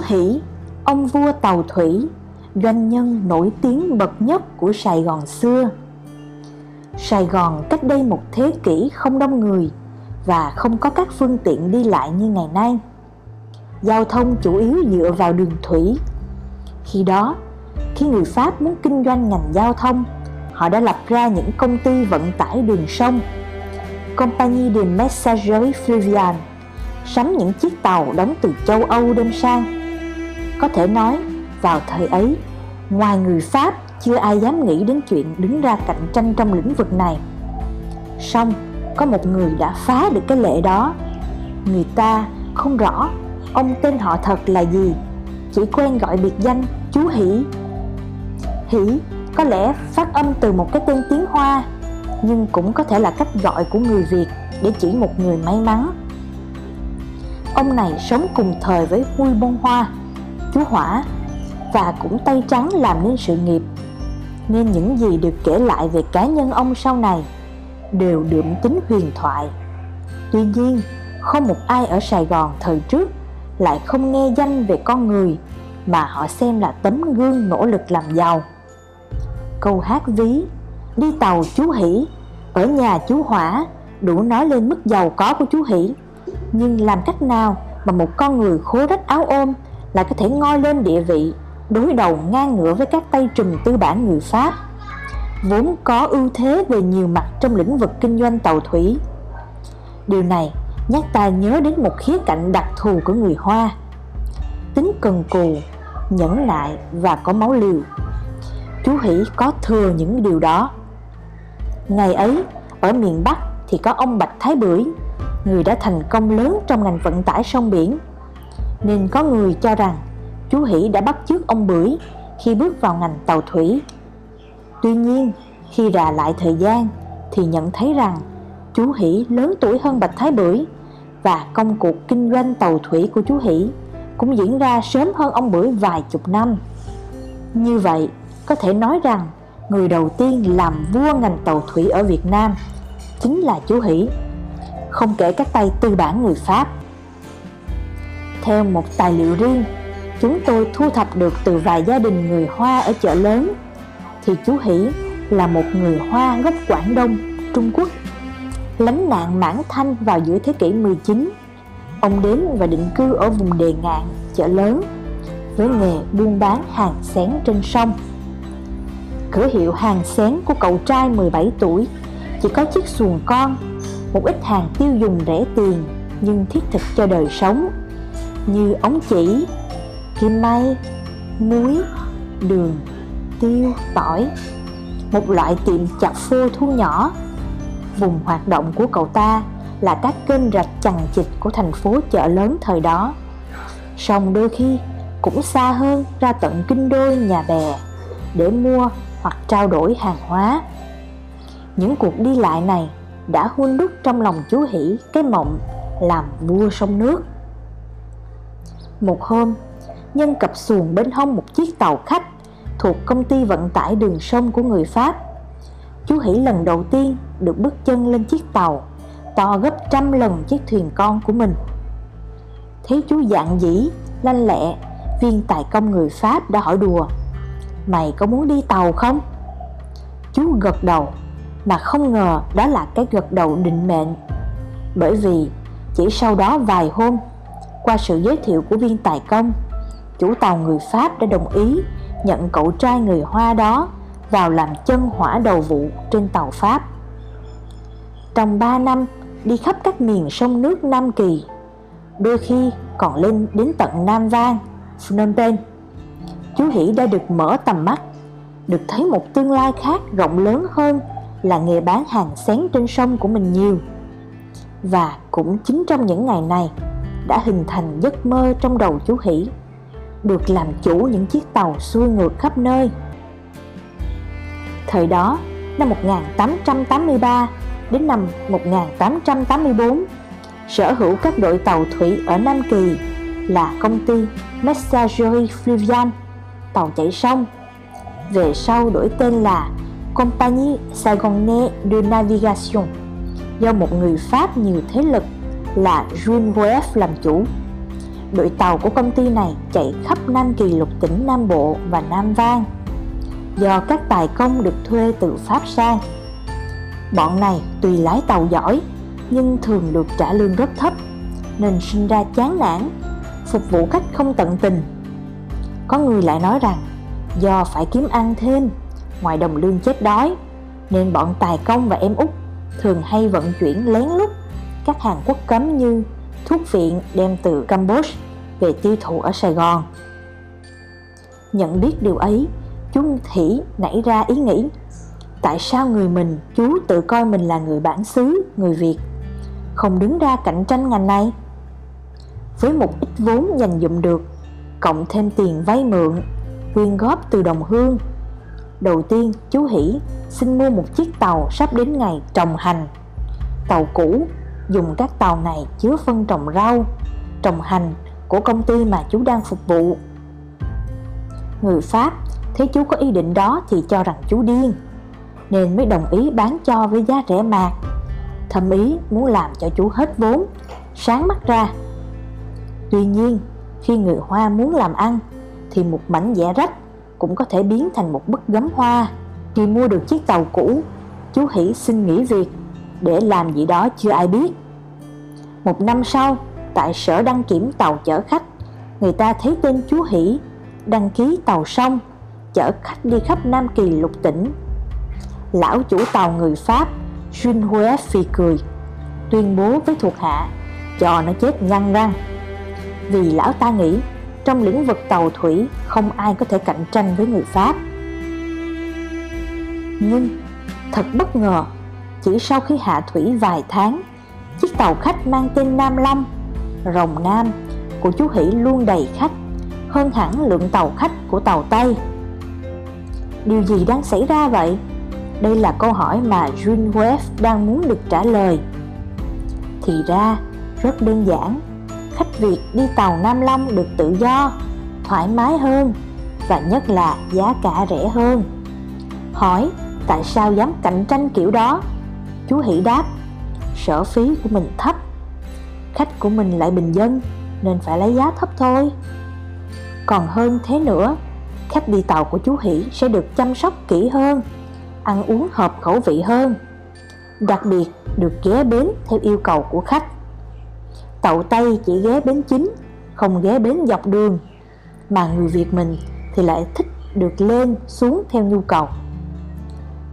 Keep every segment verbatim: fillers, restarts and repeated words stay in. Vũ Hỷ, ông vua tàu thủy, doanh nhân nổi tiếng bậc nhất của Sài Gòn xưa. Sài Gòn cách đây một thế kỷ không đông người và không có các phương tiện đi lại như ngày nay. Giao thông chủ yếu dựa vào đường thủy. Khi đó, khi người Pháp muốn kinh doanh ngành giao thông, họ đã lập ra những công ty vận tải đường sông, Compagnie de Messagerie Fluviale, sắm những chiếc tàu đóng từ châu Âu đem sang. Có thể nói, vào thời ấy, ngoài người Pháp, chưa ai dám nghĩ đến chuyện đứng ra cạnh tranh trong lĩnh vực này. Song, có một người đã phá được cái lệ đó. Người ta không rõ ông tên họ thật là gì, chỉ quen gọi biệt danh chú Hỷ. Hỷ có lẽ phát âm từ một cái tên tiếng Hoa, nhưng cũng có thể là cách gọi của người Việt để chỉ một người may mắn. Ông này sống cùng thời với Huy Bông Hoa, chú Hỏa, và cũng tay trắng làm nên sự nghiệp, nên những gì được kể lại về cá nhân ông sau này đều đượm tính huyền thoại. Tuy nhiên, không một ai ở Sài Gòn thời trước lại không nghe danh về con người mà họ xem là tấm gương nỗ lực làm giàu. Câu hát ví đi tàu chú Hỷ, ở nhà chú Hỏa đủ nói lên mức giàu có của chú Hỷ. Nhưng làm cách nào mà một con người khố rách áo ôm lại có thể ngoi lên địa vị, đối đầu ngang ngửa với các tay trùm tư bản người Pháp, vốn có ưu thế về nhiều mặt trong lĩnh vực kinh doanh tàu thủy? Điều này nhắc ta nhớ đến một khía cạnh đặc thù của người Hoa: tính cần cù, nhẫn nại và có máu liều. Chú Hỷ có thừa những điều đó. Ngày ấy, ở miền Bắc thì có ông Bạch Thái Bưởi, người đã thành công lớn trong ngành vận tải sông biển, nên có người cho rằng chú Hỷ đã bắt chước ông Bưởi khi bước vào ngành tàu thủy. Tuy nhiên, khi rà lại thời gian thì nhận thấy rằng chú Hỷ lớn tuổi hơn Bạch Thái Bưởi, và công cuộc kinh doanh tàu thủy của chú Hỷ cũng diễn ra sớm hơn ông Bưởi vài chục năm. Như vậy, có thể nói rằng người đầu tiên làm vua ngành tàu thủy ở Việt Nam chính là chú Hỷ, không kể các tay tư bản người Pháp. Theo một tài liệu riêng chúng tôi thu thập được từ vài gia đình người Hoa ở chợ lớn, thì chú Hỷ là một người Hoa gốc Quảng Đông, Trung Quốc, lánh nạn Mãn Thanh vào giữa thế kỷ mười chín. Ông đến và định cư ở vùng Đề Ngạn, chợ lớn, với nghề buôn bán hàng xén trên sông. Cửa hiệu hàng xén của cậu trai mười bảy tuổi chỉ có chiếc xuồng con, một ít hàng tiêu dùng rẻ tiền nhưng thiết thực cho đời sống, như ống chỉ, kim may, muối, đường, tiêu, tỏi. Một loại tiệm chặt phô thu nhỏ. Vùng hoạt động của cậu ta là các kênh rạch chằng chịt của thành phố chợ lớn thời đó, song đôi khi cũng xa hơn ra tận Kinh Đôi, Nhà Bè để mua hoặc trao đổi hàng hóa. Những cuộc đi lại này đã hun đúc trong lòng chú Hỷ cái mộng làm vua sông nước. Một hôm, nhân cặp xuồng bên hông một chiếc tàu khách thuộc công ty vận tải đường sông của người Pháp, chú Hỷ lần đầu tiên được bước chân lên chiếc tàu to gấp trăm lần chiếc thuyền con của mình. Thấy chú dạn dĩ, lanh lẹ, viên tài công người Pháp đã hỏi đùa: "Mày có muốn đi tàu không?" Chú gật đầu, mà không ngờ đó là cái gật đầu định mệnh. Bởi vì chỉ sau đó vài hôm, qua sự giới thiệu của viên tài công, chủ tàu người Pháp đã đồng ý nhận cậu trai người Hoa đó vào làm chân hỏa đầu vụ trên tàu Pháp. Trong ba năm đi khắp các miền sông nước Nam Kỳ, đôi khi còn lên đến tận Nam Vang, Phnom Penh, chú Hỷ đã được mở tầm mắt, được thấy một tương lai khác rộng lớn hơn là nghề bán hàng xén trên sông của mình nhiều. Và cũng chính trong những ngày này đã hình thành giấc mơ trong đầu chú Hỷ được làm chủ những chiếc tàu xuôi ngược khắp nơi. Thời đó, năm một nghìn tám trăm tám mươi ba đến năm một nghìn tám trăm tám mươi bốn, sở hữu các đội tàu thủy ở Nam Kỳ là công ty Messagerie Fluviale, tàu chạy sông, về sau đổi tên là Compagnie Saigonne de Navigation, do một người Pháp nhiều thế lực là Runwayf làm chủ. đội tàu của công ty này chạy khắp Nam Kỳ lục tỉnh Nam Bộ và Nam Vang, do các tài công được thuê từ Pháp sang. Bọn này tuy lái tàu giỏi nhưng thường được trả lương rất thấp, nên sinh ra chán nản, phục vụ khách không tận tình. Có người lại nói rằng do phải kiếm ăn thêm ngoài đồng lương chết đói, nên bọn tài công và em Úc thường hay vận chuyển lén lút các hàng quốc cấm như thuốc viện đem từ Campuchia về tiêu thụ ở Sài Gòn. Nhận biết điều ấy, chú Hỷ nảy ra ý nghĩ: tại sao người mình, chú tự coi mình là người bản xứ, người Việt, không đứng ra cạnh tranh ngành này? Với một ít vốn dành dụm được, cộng thêm tiền vay mượn, quyên góp từ đồng hương, đầu tiên chú Hỷ xin mua một chiếc tàu sắp đến ngày trồng hành. Tàu cũ, dùng các tàu này chứa phân trồng rau, trồng hành của công ty mà chú đang phục vụ. Người Pháp thấy chú có ý định đó thì cho rằng chú điên, nên mới đồng ý bán cho với giá rẻ mạt, thậm ý muốn làm cho chú hết vốn, sáng mắt ra. Tuy nhiên, khi người Hoa muốn làm ăn thì một mảnh vẽ rách cũng có thể biến thành một bức gấm hoa. Khi mua được chiếc tàu cũ, chú Hỷ xin nghỉ việc để làm gì đó chưa ai biết. Một năm sau, tại sở đăng kiểm tàu chở khách, người ta thấy tên chú Hỷ đăng ký tàu xong, chở khách đi khắp Nam Kỳ lục tỉnh. Lão chủ tàu người Pháp Runwayf phì cười, tuyên bố với thuộc hạ cho nó chết nhăn răng, vì lão ta nghĩ trong lĩnh vực tàu thủy không ai có thể cạnh tranh với người Pháp. Nhưng thật bất ngờ, chỉ sau khi hạ thủy vài tháng, chiếc tàu khách mang tên Nam Lanh, Rồng Nam của chú Hỷ luôn đầy khách, hơn hẳn lượng tàu khách của tàu Tây. Điều gì đang xảy ra vậy? Đây là câu hỏi mà Runwayf đang muốn được trả lời. Thì ra rất đơn giản, khách Việt đi tàu Nam Long được tự do, thoải mái hơn, và nhất là giá cả rẻ hơn. Hỏi tại sao dám cạnh tranh kiểu đó? Chú Hỷ đáp: sở phí của mình thấp, khách của mình lại bình dân, nên phải lấy giá thấp thôi. Còn hơn thế nữa, khách đi tàu của chú Hỷ sẽ được chăm sóc kỹ hơn, ăn uống hợp khẩu vị hơn, đặc biệt được ghé bến theo yêu cầu của khách. Tàu Tây chỉ ghé bến chính, không ghé bến dọc đường, mà người Việt mình thì lại thích được lên xuống theo nhu cầu.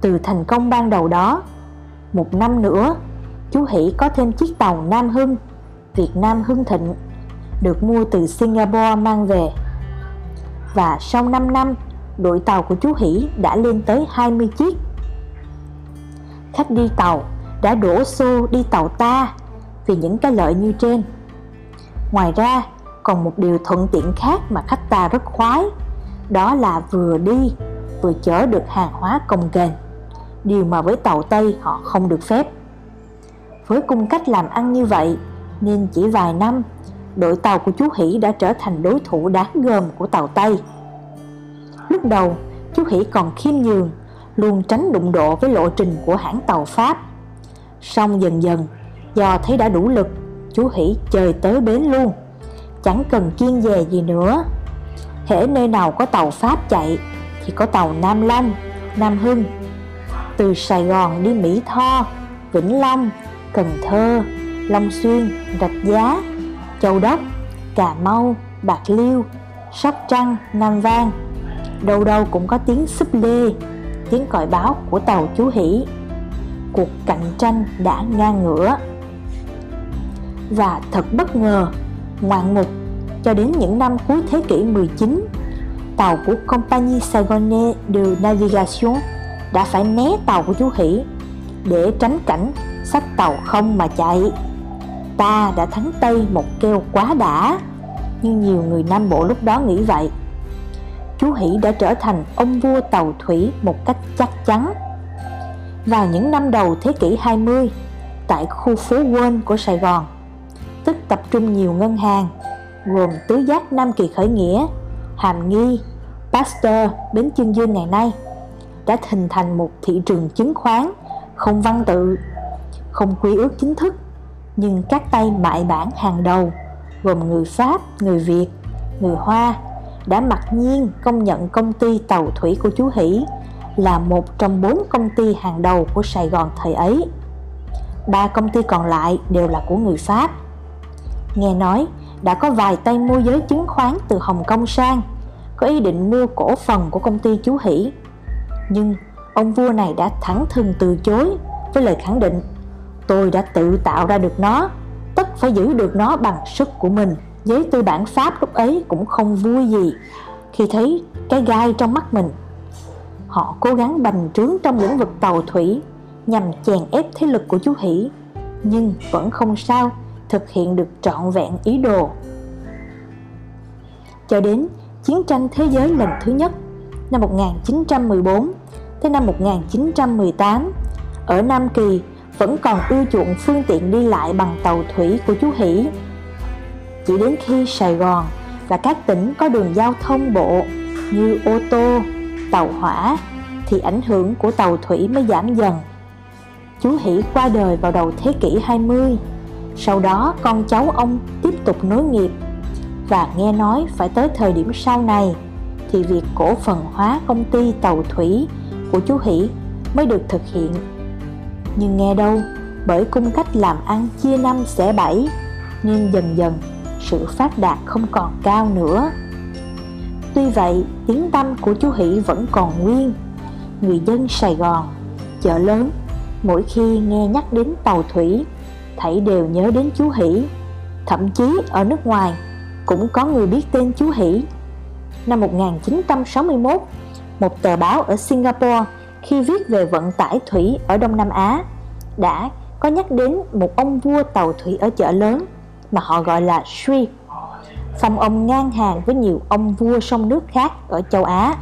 Từ thành công ban đầu đó, một năm nữa chú Hỷ có thêm chiếc tàu Nam Hưng, Việt Nam Hưng Thịnh, được mua từ Singapore mang về. Và sau năm năm, đội tàu của chú Hỷ đã lên tới hai mươi chiếc. Khách đi tàu đã đổ xô đi tàu ta vì những cái lợi như trên. Ngoài ra còn một điều thuận tiện khác mà khách ta rất khoái, đó là vừa đi vừa chở được hàng hóa cồng kềnh, điều mà với tàu Tây họ không được phép. Với cung cách làm ăn như vậy, nên chỉ vài năm, đội tàu của chú Hỷ đã trở thành đối thủ đáng gờm của tàu Tây. Lúc đầu, chú Hỷ còn khiêm nhường, luôn tránh đụng độ với lộ trình của hãng tàu Pháp. Song dần dần, do thấy đã đủ lực, chú Hỷ chơi tới bến luôn, chẳng cần kiêng dè gì nữa. Hễ nơi nào có tàu Pháp chạy thì có tàu Nam Lanh, Nam Hưng. Từ Sài Gòn đi Mỹ Tho, Vĩnh Long, Cần Thơ, Long Xuyên, Rạch Giá, Châu Đốc, Cà Mau, Bạc Liêu, Sóc Trăng, Nam Vang, đâu đâu cũng có tiếng súp lê, tiếng còi báo của tàu chú Hỷ. Cuộc cạnh tranh đã ngang ngửa. Và thật bất ngờ, ngoạn mục, cho đến những năm cuối thế kỷ mười chín, tàu của Compagnie Saigonne de Navigation đã phải né tàu của chú Hỷ để tránh cảnh xách tàu không mà chạy. Ta đã thắng Tây một keo quá đã, nhưng nhiều người Nam Bộ lúc đó nghĩ vậy. Chú Hỷ đã trở thành ông vua tàu thủy một cách chắc chắn. Vào những năm đầu thế kỷ hai mươi, tại khu phố Quên của Sài Gòn, tức tập trung nhiều ngân hàng gồm tứ giác Nam Kỳ khởi nghĩa, Hàm Nghi, Pasteur, bến Chương Dương ngày nay, đã hình thành một thị trường chứng khoán không văn tự, không quy ước chính thức, nhưng các tay mại bản hàng đầu gồm người Pháp, người Việt, người Hoa đã mặc nhiên công nhận công ty tàu thủy của chú Hỷ là một trong bốn công ty hàng đầu của Sài Gòn thời ấy. Ba công ty còn lại đều là của người Pháp. Nghe nói đã có vài tay môi giới chứng khoán từ Hồng Kông sang có ý định mua cổ phần của công ty chú Hỷ, nhưng ông vua này đã thẳng thừng từ chối với lời khẳng định: tôi đã tự tạo ra được nó, tất phải giữ được nó bằng sức của mình. Giới tư bản Pháp lúc ấy cũng không vui gì khi thấy cái gai trong mắt mình. Họ cố gắng bành trướng trong lĩnh vực tàu thủy nhằm chèn ép thế lực của chú Hỷ, nhưng vẫn không sao thực hiện được trọn vẹn ý đồ. Cho đến chiến tranh thế giới lần thứ nhất năm một nghìn chín trăm mười bốn tới năm một nghìn chín trăm mười tám, ở Nam Kỳ vẫn còn ưa chuộng phương tiện đi lại bằng tàu thủy của chú Hỷ. Chỉ đến khi Sài Gòn và các tỉnh có đường giao thông bộ như ô tô, tàu hỏa thì ảnh hưởng của tàu thủy mới giảm dần. Chú Hỷ qua đời vào đầu thế kỷ hai mươi, sau đó con cháu ông tiếp tục nối nghiệp, và nghe nói phải tới thời điểm sau này thì việc cổ phần hóa công ty tàu thủy của chú Hỷ mới được thực hiện. Nhưng nghe đâu bởi cung cách làm ăn chia năm xẻ bảy nên dần dần sự phát đạt không còn cao nữa. Tuy vậy, tiếng tăm của chú Hỷ vẫn còn nguyên. Người dân Sài Gòn, chợ lớn mỗi khi nghe nhắc đến tàu thủy thảy đều nhớ đến chú Hỷ. Thậm chí ở nước ngoài cũng có người biết tên chú Hỷ. Năm một nghìn chín trăm sáu mươi mốt, một tờ báo ở Singapore khi viết về vận tải thủy ở Đông Nam Á đã có nhắc đến một ông vua tàu thủy ở chợ lớn mà họ gọi là Sri. Phong ông ngang hàng với nhiều ông vua sông nước khác ở châu Á.